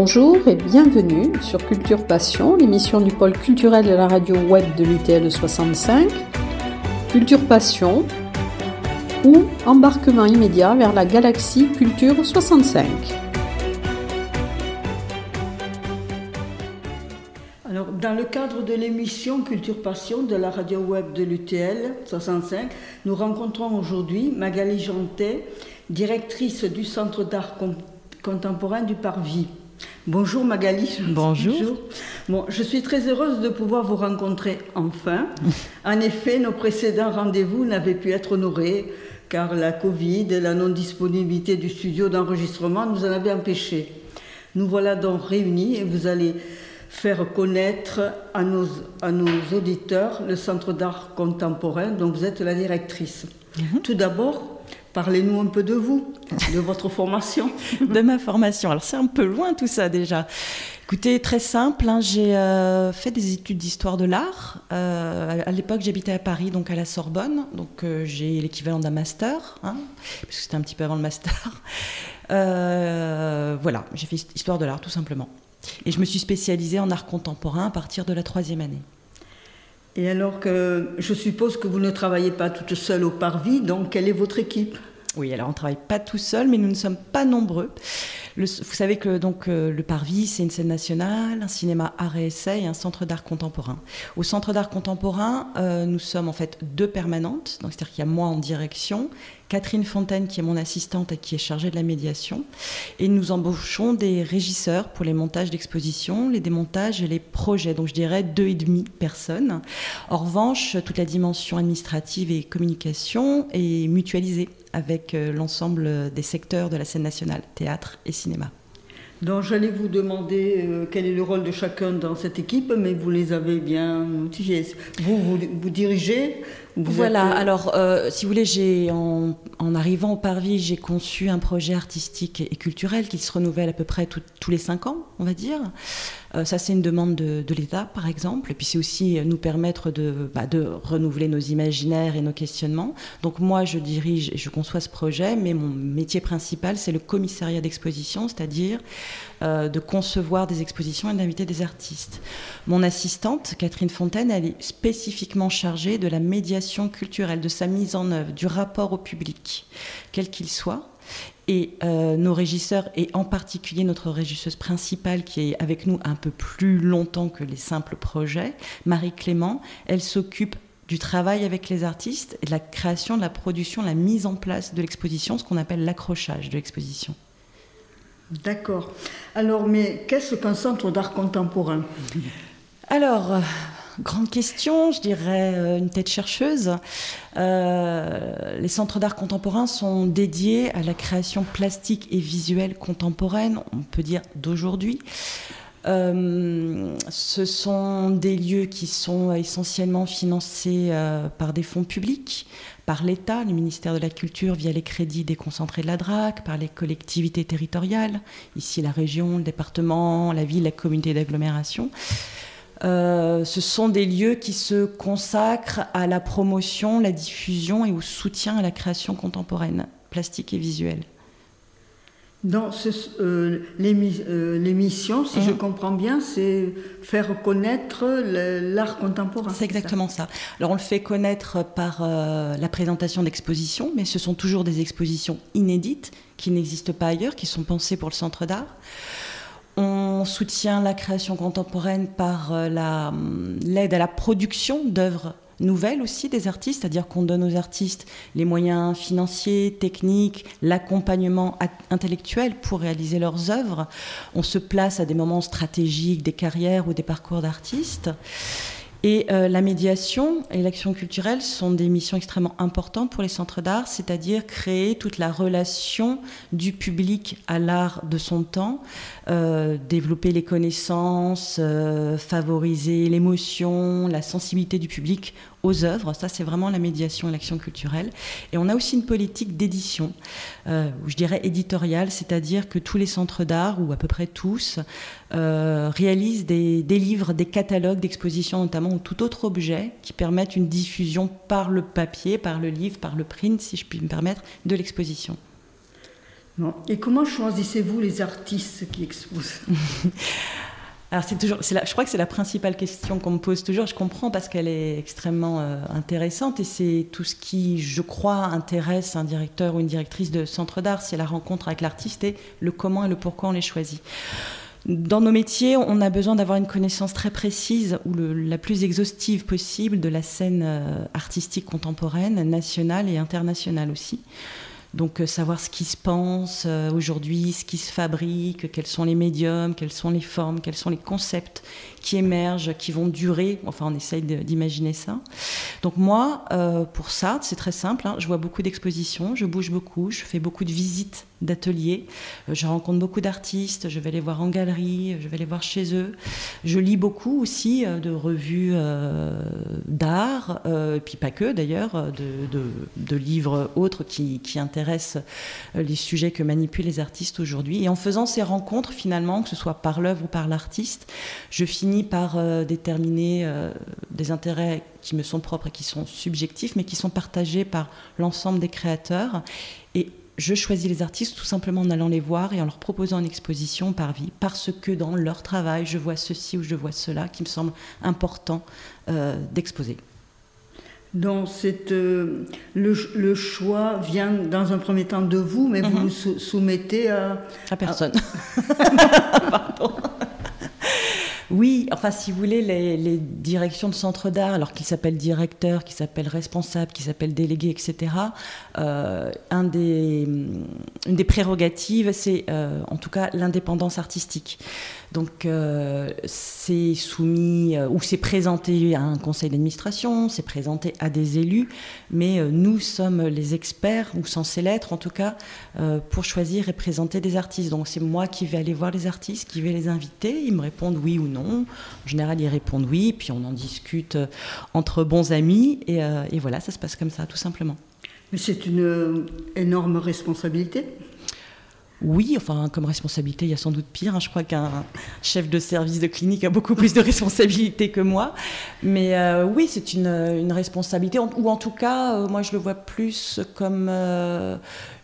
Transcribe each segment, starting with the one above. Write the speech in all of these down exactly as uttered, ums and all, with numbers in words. Bonjour et bienvenue sur Culture Passion, l'émission du pôle culturel de la radio web de l'U T L soixante-cinq. Culture Passion ou embarquement immédiat vers la galaxie Culture soixante-cinq. Alors, dans le cadre de l'émission Culture Passion de la radio web de l'U T L soixante-cinq, nous rencontrons aujourd'hui Magali Jantet, directrice du Centre d'art contemporain du Parvis. Bonjour Magali. Bonjour. Bonjour. Bon, je suis très heureuse de pouvoir vous rencontrer enfin. En effet, nos précédents rendez-vous n'avaient pu être honorés car la Covid et la non-disponibilité du studio d'enregistrement nous en avaient empêchés. Nous voilà donc réunis et vous allez faire connaître à nos, à nos auditeurs le Centre d'art contemporain dont vous êtes la directrice. Mmh. Tout d'abord, parlez-nous un peu de vous, de votre formation. De ma formation. Alors, c'est un peu loin tout ça déjà. Écoutez, très simple, hein, j'ai euh, fait des études d'histoire de l'art. Euh, à l'époque, j'habitais à Paris, donc à la Sorbonne. Donc, euh, j'ai l'équivalent d'un master, hein, parce que c'était un petit peu avant le master. Euh, voilà, j'ai fait histoire de l'art tout simplement. Et je me suis spécialisée en art contemporain à partir de la troisième année. Et alors que je suppose que vous ne travaillez pas toute seule au Parvis, donc quelle est votre équipe ? Oui, alors on ne travaille pas tout seul, mais nous ne sommes pas nombreux. Le, vous savez que donc, le Parvis, c'est une scène nationale, un cinéma art et essai et un centre d'art contemporain. Au centre d'art contemporain, euh, nous sommes en fait deux permanentes, donc c'est-à-dire qu'il y a moi en direction, Catherine Fontaine qui est mon assistante et qui est chargée de la médiation, et nous embauchons des régisseurs pour les montages d'expositions, les démontages et les projets, donc je dirais deux et demi personnes. En revanche, toute la dimension administrative et communication est mutualisée avec l'ensemble des secteurs de la scène nationale, théâtre et cinéma. Donc j'allais vous demander euh, quel est le rôle de chacun dans cette équipe, mais vous les avez bien mitigés. Vous, vous, vous dirigez vous Voilà, êtes... alors euh, si vous voulez, j'ai, en, en arrivant au Parvis, j'ai conçu un projet artistique et culturel qui se renouvelle à peu près tout, tous les cinq ans, on va dire. Euh, ça, c'est une demande de, de l'État, par exemple. Et puis c'est aussi nous permettre de, bah, de renouveler nos imaginaires et nos questionnements. Donc moi, je dirige et je conçois ce projet, mais mon métier principal, c'est le commissariat d'exposition, c'est-à-dire de concevoir des expositions et d'inviter des artistes. Mon assistante, Catherine Fontaine, elle est spécifiquement chargée de la médiation culturelle, de sa mise en œuvre, du rapport au public, quel qu'il soit. Et euh, nos régisseurs, et en particulier notre régisseuse principale qui est avec nous un peu plus longtemps que les simples projets, Marie Clément, elle s'occupe du travail avec les artistes, de la création, de la production, la mise en place de l'exposition, ce qu'on appelle l'accrochage de l'exposition. D'accord. Alors, mais qu'est-ce qu'un centre d'art contemporain ? Alors, euh, grande question, je dirais euh, une tête chercheuse. Euh, les centres d'art contemporain sont dédiés à la création plastique et visuelle contemporaine, on peut dire d'aujourd'hui. Euh, ce sont des lieux qui sont essentiellement financés euh, par des fonds publics, par l'État, le ministère de la Culture via les crédits déconcentrés de la D R A C, par les collectivités territoriales, ici la région, le département, la ville, la communauté d'agglomération. Euh, ce sont des lieux qui se consacrent à la promotion, la diffusion et au soutien à la création contemporaine, plastique et visuelle. Dans ce, euh, l'émi- euh, l'émission, si mmh. je comprends bien, c'est faire connaître le, l'art contemporain. C'est exactement ça. ça. Alors on le fait connaître par euh, la présentation d'expositions, mais ce sont toujours des expositions inédites qui n'existent pas ailleurs, qui sont pensées pour le centre d'art. On soutient la création contemporaine par euh, la, l'aide à la production d'œuvres nouvelles aussi des artistes, c'est-à-dire qu'on donne aux artistes les moyens financiers, techniques, l'accompagnement intellectuel pour réaliser leurs œuvres. On se place à des moments stratégiques, des carrières ou des parcours d'artistes. Et euh, la médiation et l'action culturelle sont des missions extrêmement importantes pour les centres d'art, c'est-à-dire créer toute la relation du public à l'art de son temps, euh, développer les connaissances, euh, favoriser l'émotion, la sensibilité du public aux œuvres. Ça, c'est vraiment la médiation et l'action culturelle. Et on a aussi une politique d'édition, euh, je dirais éditoriale, c'est-à-dire que tous les centres d'art, ou à peu près tous, euh, réalisent des, des livres, des catalogues d'expositions notamment, ou tout autre objet qui permette une diffusion par le papier, par le livre, par le print, si je puis me permettre, de l'exposition. Non. Et comment choisissez-vous les artistes qui exposent ? Alors c'est toujours, c'est la, je crois que c'est la principale question qu'on me pose toujours. Je comprends parce qu'elle est extrêmement euh, intéressante et c'est tout ce qui, je crois, intéresse un directeur ou une directrice de centre d'art. C'est la rencontre avec l'artiste et le comment et le pourquoi on les choisit. Dans nos métiers, on a besoin d'avoir une connaissance très précise ou le, la plus exhaustive possible de la scène euh, artistique contemporaine, nationale et internationale aussi. Donc, euh, savoir ce qui se pense euh, aujourd'hui, ce qui se fabrique, quels sont les médiums, quelles sont les formes, quels sont les concepts qui émergent, qui vont durer. Enfin, on essaye de, d'imaginer ça. Donc, moi, euh, pour ça, c'est très simple. Hein, je vois beaucoup d'expositions, je bouge beaucoup, je fais beaucoup de visites d'ateliers. Euh, je rencontre beaucoup d'artistes, je vais les voir en galerie, je vais les voir chez eux. Je lis beaucoup aussi euh, de revues euh, d'art, euh, et puis pas que d'ailleurs, de, de, de livres autres qui, qui intéressent les sujets que manipulent les artistes aujourd'hui. Et en faisant ces rencontres, finalement, que ce soit par l'œuvre ou par l'artiste, je finis par euh, déterminer euh, des intérêts qui me sont propres et qui sont subjectifs, mais qui sont partagés par l'ensemble des créateurs. Et je choisis les artistes tout simplement en allant les voir et en leur proposant une exposition par vie, parce que dans leur travail, je vois ceci ou je vois cela qui me semble important euh, d'exposer. Donc cette, euh, le, le choix vient dans un premier temps de vous, mais mm-hmm. vous le sou- soumettez à... À personne. À... Pardon. Oui, enfin si vous voulez, les, les directions de centre d'art, alors qu'ils s'appellent directeurs, qu'ils s'appellent responsables, qu'ils s'appellent délégués, et cetera, euh, un des, une des prérogatives, c'est euh, en tout cas l'indépendance artistique. Donc euh, c'est soumis, euh, ou c'est présenté à un conseil d'administration, c'est présenté à des élus, mais euh, nous sommes les experts, ou censés l'être en tout cas, euh, pour choisir et présenter des artistes. Donc c'est moi qui vais aller voir les artistes, qui vais les inviter, ils me répondent oui ou non. Non. En général, ils répondent oui, puis on en discute entre bons amis, et, euh, et voilà, ça se passe comme ça, tout simplement. Mais c'est une énorme responsabilité ? Oui, enfin, comme responsabilité, il y a sans doute pire. Hein. Je crois qu'un chef de service de clinique a beaucoup plus de responsabilités que moi. Mais euh, oui, c'est une, une responsabilité, ou en tout cas, euh, moi, je le vois plus comme... Euh,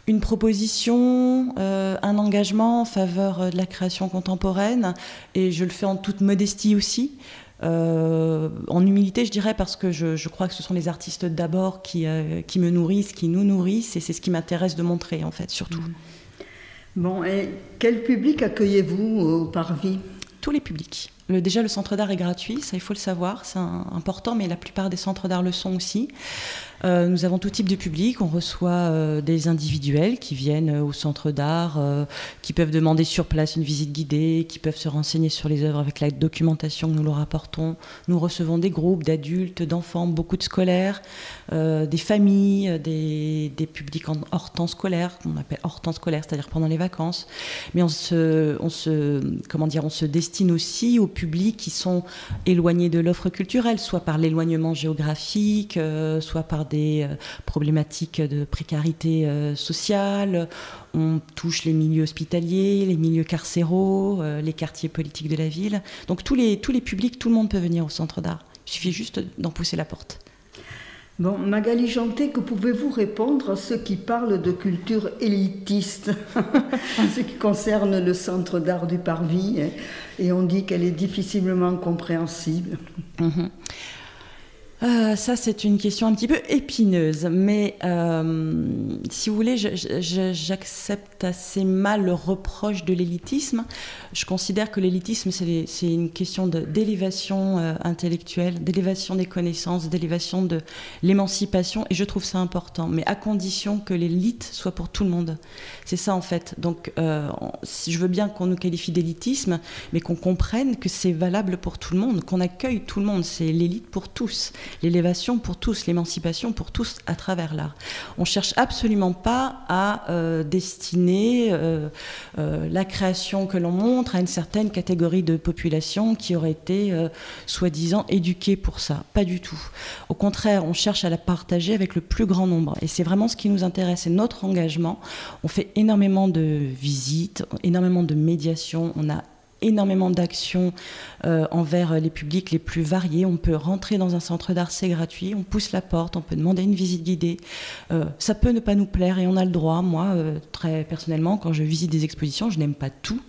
une proposition, euh, un engagement en faveur de la création contemporaine, et je le fais en toute modestie aussi, euh, en humilité je dirais, parce que je, je crois que ce sont les artistes d'abord qui, euh, qui me nourrissent, qui nous nourrissent, et c'est ce qui m'intéresse de montrer en fait, surtout. Mmh. Bon, et quel public accueillez-vous au Parvis ? Tous les publics. Le, déjà, le centre d'art est gratuit, ça il faut le savoir, c'est un, important, mais la plupart des centres d'art le sont aussi. Euh, nous avons tout type de public, on reçoit euh, des individuels qui viennent euh, au centre d'art, euh, qui peuvent demander sur place une visite guidée, qui peuvent se renseigner sur les œuvres avec la documentation que nous leur apportons. Nous recevons des groupes d'adultes, d'enfants, beaucoup de scolaires, euh, des familles, des, des publics en, hors temps scolaire, qu'on appelle hors temps scolaire, c'est-à-dire pendant les vacances. Mais on se, on se, comment dire, on se destine aussi aux publics qui sont éloignés de l'offre culturelle, soit par l'éloignement géographique, euh, soit par des des problématiques de précarité euh, sociale. On touche les milieux hospitaliers, les milieux carcéraux, euh, les quartiers politiques de la ville. Donc tous les, tous les publics, tout le monde peut venir au centre d'art. Il suffit juste d'en pousser la porte. Bon, Magali Jantet, que pouvez-vous répondre à ceux qui parlent de culture élitiste en ce qui concerne le centre d'art du Parvis, et on dit qu'elle est difficilement compréhensible. Mmh. Euh, ça, c'est une question un petit peu épineuse, mais euh, si vous voulez, je, je, j'accepte assez mal le reproche de l'élitisme. Je considère que l'élitisme, c'est, c'est une question de, d'élévation euh, intellectuelle, d'élévation des connaissances, d'élévation de l'émancipation, et je trouve ça important, mais à condition que l'élite soit pour tout le monde. C'est ça, en fait. Donc, euh, je veux bien qu'on nous qualifie d'élitisme, mais qu'on comprenne que c'est valable pour tout le monde, qu'on accueille tout le monde, c'est l'élite pour tous. L'élévation pour tous, l'émancipation pour tous à travers l'art. On ne cherche absolument pas à euh, destiner euh, euh, la création que l'on montre à une certaine catégorie de population qui aurait été euh, soi-disant éduquée pour ça. Pas du tout. Au contraire, on cherche à la partager avec le plus grand nombre. Et c'est vraiment ce qui nous intéresse, c'est notre engagement. On fait énormément de visites, énormément de médiations, on a énormément d'actions euh, envers les publics les plus variés. On peut rentrer dans un centre d'art, c'est gratuit, on pousse la porte, on peut demander une visite guidée. Euh, ça peut ne pas nous plaire et on a le droit. Moi, euh, très personnellement, quand je visite des expositions, je n'aime pas tout.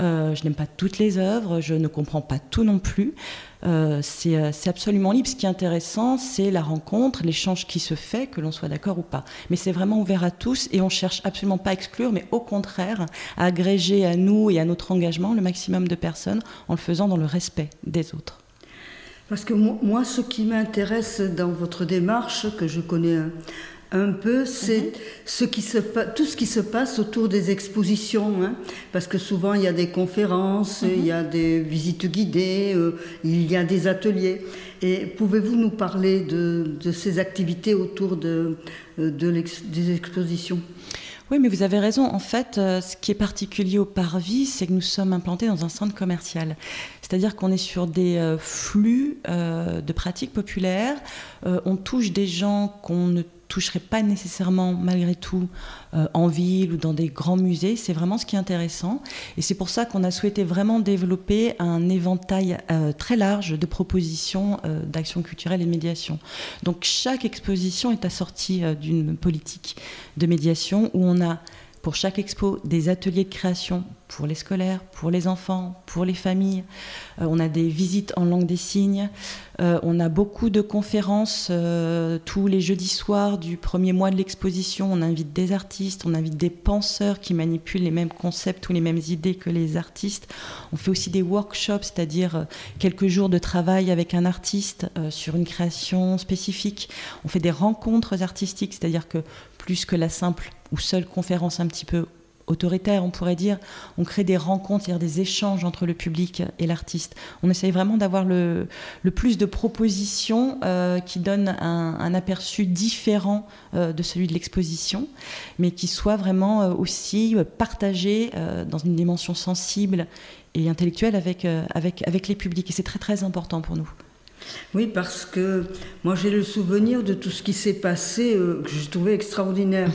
Euh, je n'aime pas toutes les œuvres, je ne comprends pas tout non plus. Euh, c'est, c'est absolument libre. Ce qui est intéressant, c'est la rencontre, l'échange qui se fait, que l'on soit d'accord ou pas. Mais c'est vraiment ouvert à tous et on ne cherche absolument pas à exclure, mais au contraire, à agréger à nous et à notre engagement le maximum de personnes en le faisant dans le respect des autres. Parce que moi, ce qui m'intéresse dans votre démarche, que je connais un, un peu, c'est mmh. ce qui se, tout ce qui se passe autour des expositions. Hein, parce que souvent, il y a des conférences, mmh. il y a des visites guidées, euh, il y a des ateliers. Et pouvez-vous nous parler de, de ces activités autour de, de l'ex, des expositions ? Oui, mais vous avez raison. En fait, ce qui est particulier au Parvis, c'est que nous sommes implantés dans un centre commercial. C'est-à-dire qu'on est sur des flux de pratiques populaires. On touche des gens qu'on ne toucherait pas nécessairement malgré tout euh, en ville ou dans des grands musées. C'est vraiment ce qui est intéressant et c'est pour ça qu'on a souhaité vraiment développer un éventail euh, très large de propositions euh, d'action culturelle et de médiation. Donc chaque exposition est assortie euh, d'une politique de médiation où on a pour chaque expo des ateliers de création pour les scolaires, pour les enfants, pour les familles. Euh, on a des visites en langue des signes. Euh, on a beaucoup de conférences euh, tous les jeudis soirs du premier mois de l'exposition. On invite des artistes, on invite des penseurs qui manipulent les mêmes concepts ou les mêmes idées que les artistes. On fait aussi des workshops, c'est-à-dire quelques jours de travail avec un artiste euh, sur une création spécifique. On fait des rencontres artistiques, c'est-à-dire que plus que la simple ou seule conférence un petit peu autoritaire, on pourrait dire, on crée des rencontres, c'est-à-dire des échanges entre le public et l'artiste. On essaye vraiment d'avoir le, le plus de propositions euh, qui donnent un, un aperçu différent euh, de celui de l'exposition, mais qui soit vraiment euh, aussi partagé euh, dans une dimension sensible et intellectuelle avec, euh, avec, avec les publics. Et c'est très très important pour nous. Oui, parce que moi j'ai le souvenir de tout ce qui s'est passé, euh, que je trouvais extraordinaire.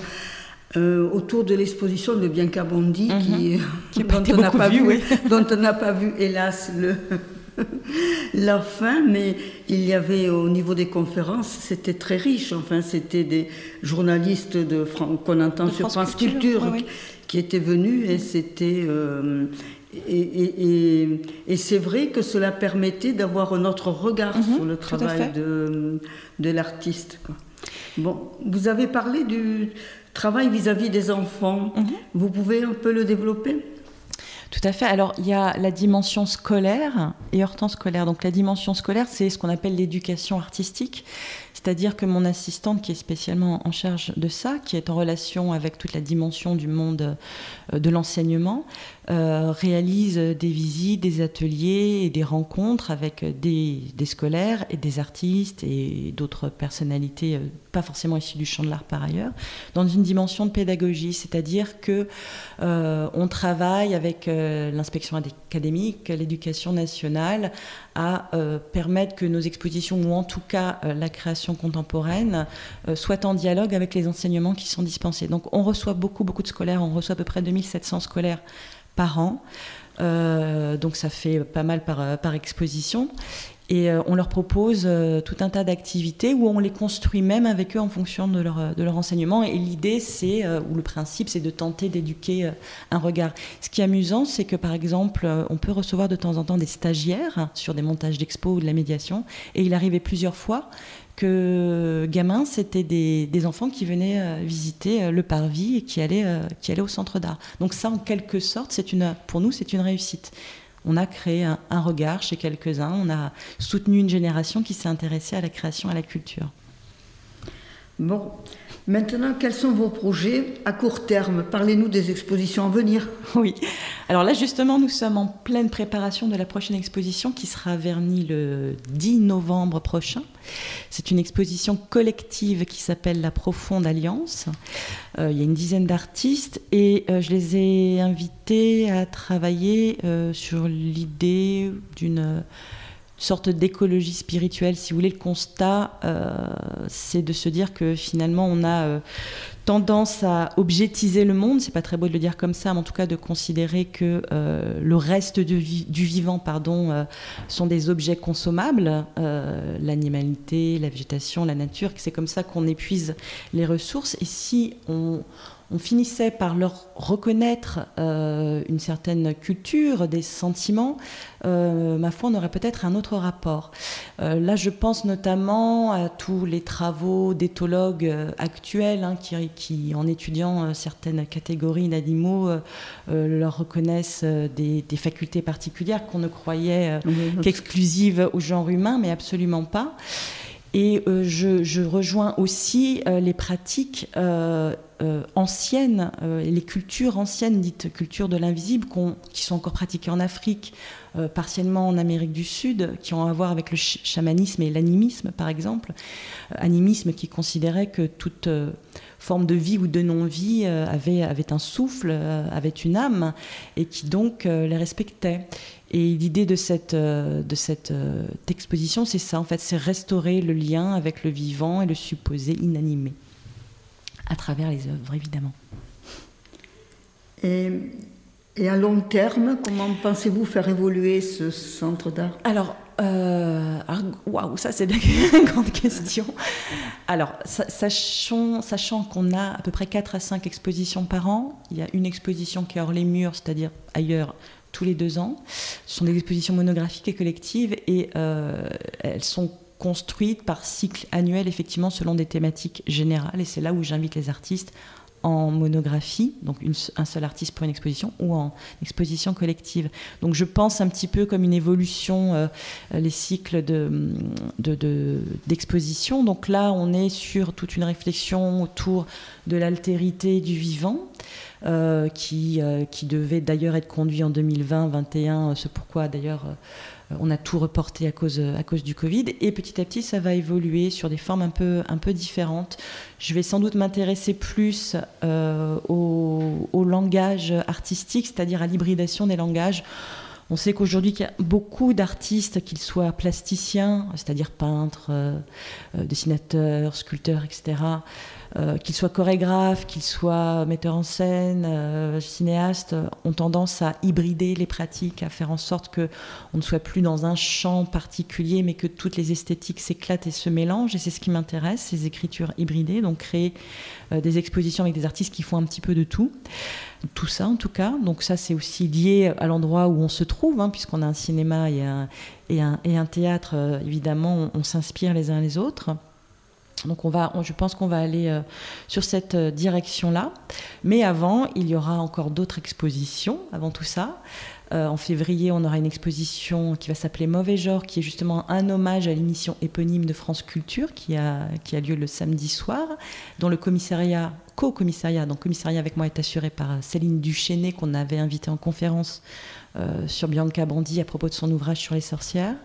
Euh, autour de l'exposition de Bianca Bondi, mmh. qui, qui dont on n'a pas vu, oui. dont on n'a pas vu, hélas, le, la fin, mais il y avait au niveau des conférences, c'était très riche. Enfin, c'était des journalistes de Fran- qu'on entend de sur France Culture, Culture ouais, qui, oui. qui étaient venus, et c'était. Euh, Et, et, et, et c'est vrai que cela permettait d'avoir un autre regard mmh, sur le travail de, de l'artiste. Bon, vous avez parlé du travail vis-à-vis des enfants. Mmh. Vous pouvez un peu le développer ? Tout à fait. Alors, il y a la dimension scolaire et hors temps scolaire. Donc, la dimension scolaire, c'est ce qu'on appelle l'éducation artistique. C'est-à-dire que mon assistante, qui est spécialement en charge de ça, qui est en relation avec toute la dimension du monde de l'enseignement, euh, réalise des visites, des ateliers et des rencontres avec des, des scolaires et des artistes et d'autres personnalités, pas forcément issues du champ de l'art par ailleurs, dans une dimension de pédagogie. C'est-à-dire que euh, on travaille avec euh, l'inspection académique, l'éducation nationale, à euh, permettre que nos expositions, ou en tout cas euh, la création contemporaine euh, soit en dialogue avec les enseignements qui sont dispensés. Donc on reçoit beaucoup, beaucoup de scolaires, on reçoit à peu près deux mille sept cents scolaires par an, euh, donc ça fait pas mal par, par exposition, et euh, on leur propose euh, tout un tas d'activités où on les construit même avec eux en fonction de leur, de leur enseignement, et l'idée c'est, euh, ou le principe c'est de tenter d'éduquer euh, un regard. Ce qui est amusant, c'est que par exemple euh, on peut recevoir de temps en temps des stagiaires sur des montages d'expos ou de la médiation, et il arrivait plusieurs fois que gamins, c'était des, des enfants qui venaient euh, visiter euh, le Parvis et qui allaient, euh, qui allaient au centre d'art. Donc ça, en quelque sorte, c'est une, pour nous, c'est une réussite. On a créé un, un regard chez quelques-uns, on a soutenu une génération qui s'est intéressée à la création, à la culture. Bon, maintenant, quels sont vos projets à court terme ? Parlez-nous des expositions à venir. Oui, alors là, justement, nous sommes en pleine préparation de la prochaine exposition qui sera à Verny le dix novembre prochain. C'est une exposition collective qui s'appelle La Profonde Alliance. Euh, il y a une dizaine d'artistes et euh, je les ai invités à travailler euh, sur l'idée d'une sorte d'écologie spirituelle, si vous voulez. Le constat, euh, c'est de se dire que finalement on a euh, tendance à objetiser le monde, c'est pas très beau de le dire comme ça, mais en tout cas de considérer que euh, le reste de vi- du vivant pardon, euh, sont des objets consommables, euh, l'animalité, la végétation, la nature, que c'est comme ça qu'on épuise les ressources. Et si on... on finissait par leur reconnaître euh, une certaine culture, des sentiments, euh, ma foi, on aurait peut-être un autre rapport. Euh, là, je pense notamment à tous les travaux d'éthologues euh, actuels, hein, qui, qui, en étudiant euh, certaines catégories d'animaux, euh, euh, leur reconnaissent euh, des, des facultés particulières qu'on ne croyait euh, mmh, mmh. qu'exclusives au genre humain, mais absolument pas. Et euh, je, je rejoins aussi euh, les pratiques euh, euh, anciennes, euh, les cultures anciennes, dites cultures de l'invisible, qu'on, qui sont encore pratiquées en Afrique, euh, partiellement en Amérique du Sud, qui ont à voir avec le ch- chamanisme et l'animisme, par exemple. Euh, animisme qui considérait que toute euh, forme de vie ou de non-vie euh, avait, avait un souffle, euh, avait une âme, et qui donc euh, les respectait. Et l'idée de cette, de cette exposition, c'est ça, en fait, c'est restaurer le lien avec le vivant et le supposé inanimé, à travers les œuvres, évidemment. Et, et à long terme, comment pensez-vous faire évoluer ce centre d'art ? Alors, euh, waouh, ça c'est une grande question. Alors, sachons, sachant qu'on a à peu près quatre à cinq expositions par an, il y a une exposition qui est hors les murs, c'est-à-dire ailleurs, tous les deux ans. Ce sont des expositions monographiques et collectives, et euh, elles sont construites par cycle annuel, effectivement, selon des thématiques générales, et c'est là où j'invite les artistes en monographie, donc une, un seul artiste pour une exposition, ou en exposition collective. Donc je pense un petit peu comme une évolution, euh, les cycles de, de, de, d'exposition. Donc là, on est sur toute une réflexion autour de l'altérité du vivant, Euh, qui, euh, qui devait d'ailleurs être conduit en deux mille vingt, deux mille vingt et un, ce pourquoi d'ailleurs euh, on a tout reporté à cause, à cause du Covid, et petit à petit ça va évoluer sur des formes un peu, un peu différentes. Je vais sans doute m'intéresser plus euh, au, au langage artistique, c'est-à-dire à l'hybridation des langages. On sait qu'aujourd'hui, qu'il y a beaucoup d'artistes, qu'ils soient plasticiens, c'est-à-dire peintres, euh, dessinateurs, sculpteurs, et cetera, euh, qu'ils soient chorégraphes, qu'ils soient metteurs en scène, euh, cinéastes, ont tendance à hybrider les pratiques, à faire en sorte qu'on ne soit plus dans un champ particulier, mais que toutes les esthétiques s'éclatent et se mélangent. Et c'est ce qui m'intéresse, ces écritures hybridées, donc créer euh, des expositions avec des artistes qui font un petit peu de tout. Tout ça en tout cas, donc ça c'est aussi lié à l'endroit où on se trouve, hein, puisqu'on a un cinéma et un, et un, et un théâtre, euh, évidemment on, on s'inspire les uns les autres. Donc on va, on, je pense qu'on va aller euh, sur cette euh, direction-là, mais avant il y aura encore d'autres expositions, avant tout ça. Euh, en février, on aura une exposition qui va s'appeler « Mauvais genre », qui est justement un hommage à l'émission éponyme de France Culture, qui a, qui a lieu le samedi soir, dont le commissariat, co-commissariat, donc commissariat avec moi, est assuré par Céline Duchêne, qu'on avait invitée en conférence euh, sur Bianca Bondi à propos de son ouvrage sur les sorcières.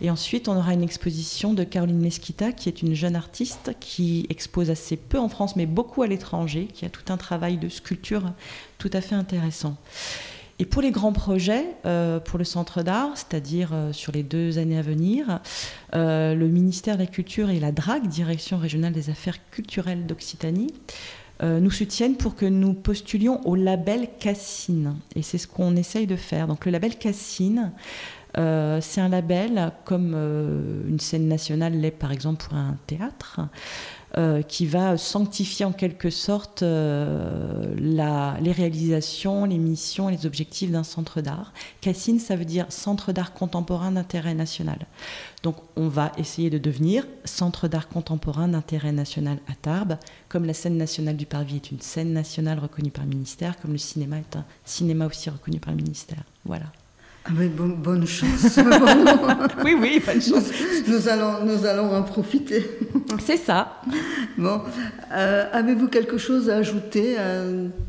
Et ensuite, on aura une exposition de Caroline Mesquita, qui est une jeune artiste qui expose assez peu en France, mais beaucoup à l'étranger, qui a tout un travail de sculpture tout à fait intéressant. Et pour les grands projets, euh, pour le Centre d'art, c'est-à-dire euh, sur les deux années à venir, euh, le ministère de la Culture et la D R A C, Direction Régionale des Affaires Culturelles d'Occitanie, euh, nous soutiennent pour que nous postulions au label Cassine. Et c'est ce qu'on essaye de faire. Donc le label Cassine, euh, c'est un label comme euh, une scène nationale l'est par exemple pour un théâtre, Euh, qui va sanctifier en quelque sorte euh, la, les réalisations, les missions, les objectifs d'un centre d'art. Cassine, ça veut dire Centre d'art contemporain d'intérêt national. Donc on va essayer de devenir Centre d'art contemporain d'intérêt national à Tarbes, comme la scène nationale du Parvis est une scène nationale reconnue par le ministère, comme le cinéma est un cinéma aussi reconnu par le ministère. Voilà. Ah mais bon, bonne chance. Oui, oui, bonne chance. Nous, nous, allons, nous allons en profiter. C'est ça. Bon, euh, avez-vous quelque chose à ajouter à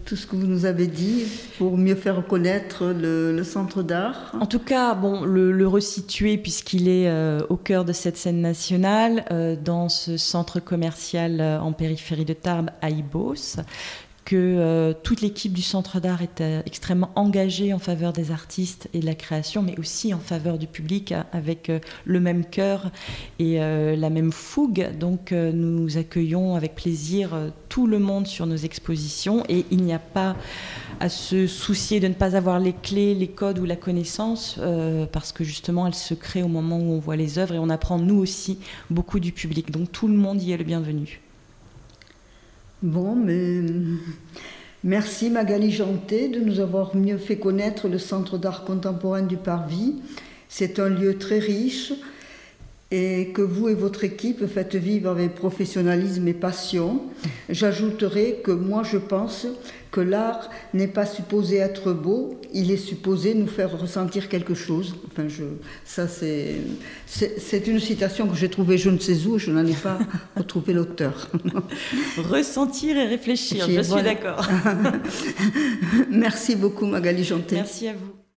tout ce que vous nous avez dit pour mieux faire connaître le, le centre d'art ? En tout cas, bon, le, le resituer puisqu'il est euh, au cœur de cette scène nationale, euh, dans ce centre commercial euh, en périphérie de Tarbes, à Ibos, que euh, toute l'équipe du Centre d'art est euh, extrêmement engagée en faveur des artistes et de la création, mais aussi en faveur du public, avec euh, le même cœur et euh, la même fougue. Donc euh, nous accueillons avec plaisir euh, tout le monde sur nos expositions, et il n'y a pas à se soucier de ne pas avoir les clés, les codes ou la connaissance, euh, parce que justement elle se crée au moment où on voit les œuvres, et on apprend nous aussi beaucoup du public. Donc tout le monde y est le bienvenu. Bon, mais merci Magali Jantet de nous avoir mieux fait connaître le Centre d'art contemporain du Parvis. C'est un lieu très riche et que vous et votre équipe faites vivre avec professionnalisme et passion. J'ajouterai que moi je pense que l'art n'est pas supposé être beau, il est supposé nous faire ressentir quelque chose. Enfin, je, ça c'est, c'est, c'est une citation que j'ai trouvée je ne sais où, je n'en ai pas retrouvé l'auteur. Ressentir et réfléchir, je voilà. suis d'accord. Merci beaucoup Magali Jantet. Merci à vous.